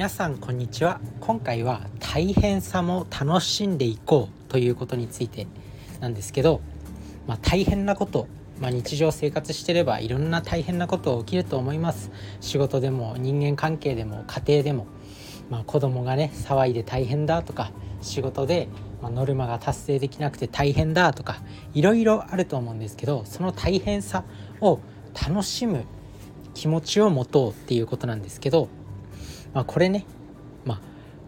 皆さんこんにちは。今回は大変さも楽しんでいこうということについてなんですけど、大変なこと、日常生活してればいろんな大変なこと起きると思います。仕事でも人間関係でも家庭でも、子供がね騒いで大変だとか、仕事でノルマが達成できなくて大変だとか、いろいろあると思うんですけど、その大変さを楽しむ気持ちを持とうっていうことなんですけど、これね、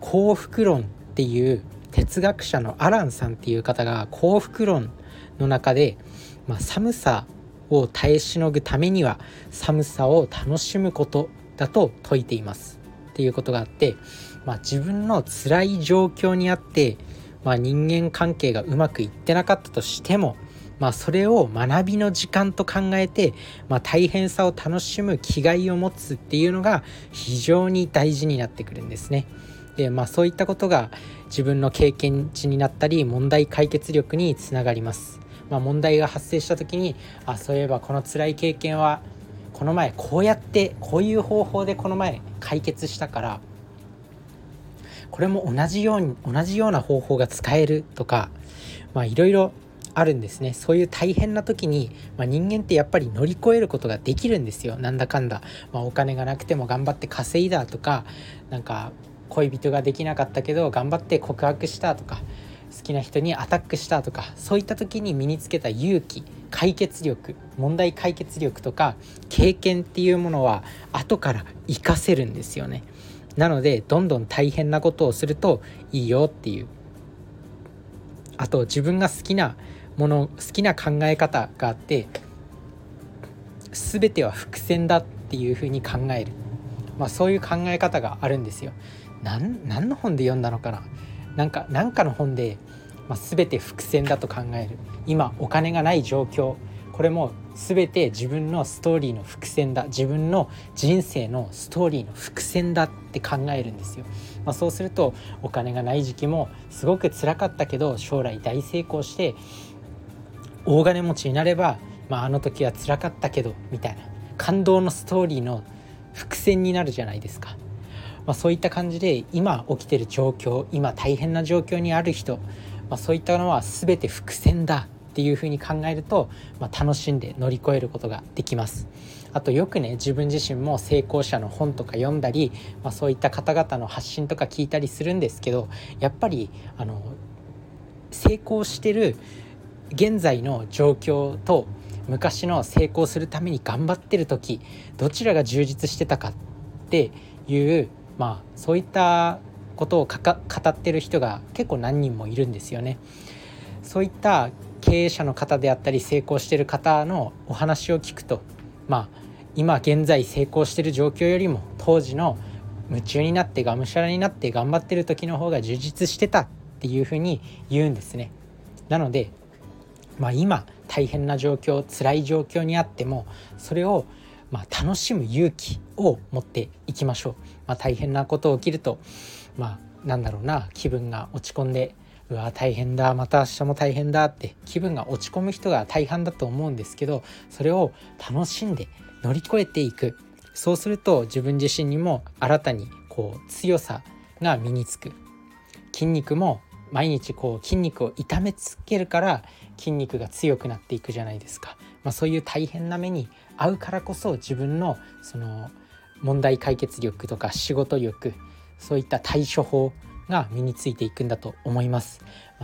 幸福論っていう哲学者のアランさんっていう方が幸福論の中で、寒さを耐え忍ぐためには寒さを楽しむことだと説いていますっていうことがあって、自分の辛い状況にあって、人間関係がうまくいってなかったとしても、それを学びの時間と考えて、大変さを楽しむ気概を持つっていうのが非常に大事になってくるんですね。で、そういったことが自分の経験値になったり、問題解決力につながります。問題が発生した時に、そういえばこの辛い経験はこの前こうやってこういう方法でこの前解決したから、これも同じような方法が使えるとか、いろいろあるんですね。そういう大変な時に、人間ってやっぱり乗り越えることができるんですよ。なんだかんだ、お金がなくても頑張って稼いだとか、なんか恋人ができなかったけど頑張って告白したとか、好きな人にアタックしたとか、そういった時に身につけた勇気、解決力、問題解決力とか経験っていうものは後から活かせるんですよね。なのでどんどん大変なことをするといいよっていう。あと自分が好きな考え方があって、全ては伏線だっていう風に考える、そういう考え方があるんですよ。何の本で読んだのかな、なんかの本で、全て伏線だと考える、今お金がない状況、これも全て自分のストーリーの伏線だ、自分の人生のストーリーの伏線だって考えるんですよ。そうするとお金がない時期もすごく辛かったけど、将来大成功して大金持ちになれば、あの時は辛かったけどみたいな感動のストーリーの伏線になるじゃないですか。そういった感じで今起きてる状況、今大変な状況にある人、そういったのは全て伏線だっていう風に考えると、楽しんで乗り越えることができます。あとよくね、自分自身も成功者の本とか読んだり、そういった方々の発信とか聞いたりするんですけど、やっぱり成功してる現在の状況と昔の成功するために頑張ってる時、どちらが充実してたかっていう、そういったことを語ってる人が結構何人もいるんですよね。そういった経営者の方であったり成功している方のお話を聞くと、今現在成功している状況よりも当時の夢中になってがむしゃらになって頑張ってる時の方が充実してたっていうふうに言うんですね。なので、今大変な状況、辛い状況にあっても、それを楽しむ勇気を持っていきましょう。大変なこと起きると、気分が落ち込んで、うわ大変だ、また明日も大変だって気分が落ち込む人が大半だと思うんですけど、それを楽しんで乗り越えていく。そうすると自分自身にも新たに強さが身につく。筋肉も毎日筋肉を痛めつけるから筋肉が強くなっていくじゃないですか。そういう大変な目に遭うからこそ、自分のその問題解決力とか仕事力、そういった対処法が身についていくんだと思います。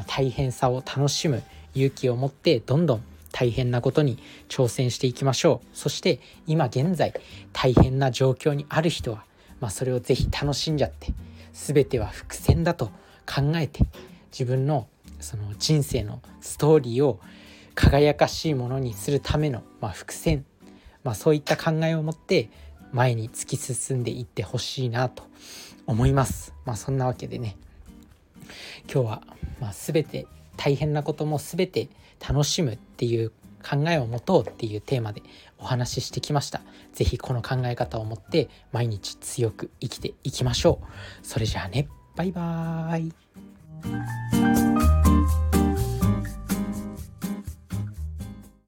大変さを楽しむ勇気を持って、どんどん大変なことに挑戦していきましょう。そして今現在大変な状況にある人は、それをぜひ楽しんじゃって、全ては伏線だと考えて、自分のその人生のストーリーを輝かしいものにするための、伏線、そういった考えを持って前に突き進んでいってほしいなと思います。そんなわけでね、今日は全て大変なことも全て楽しむっていう考えを持とうっていうテーマでお話ししてきました。ぜひこの考え方を持って毎日強く生きていきましょう。それじゃあね、バイバーイ。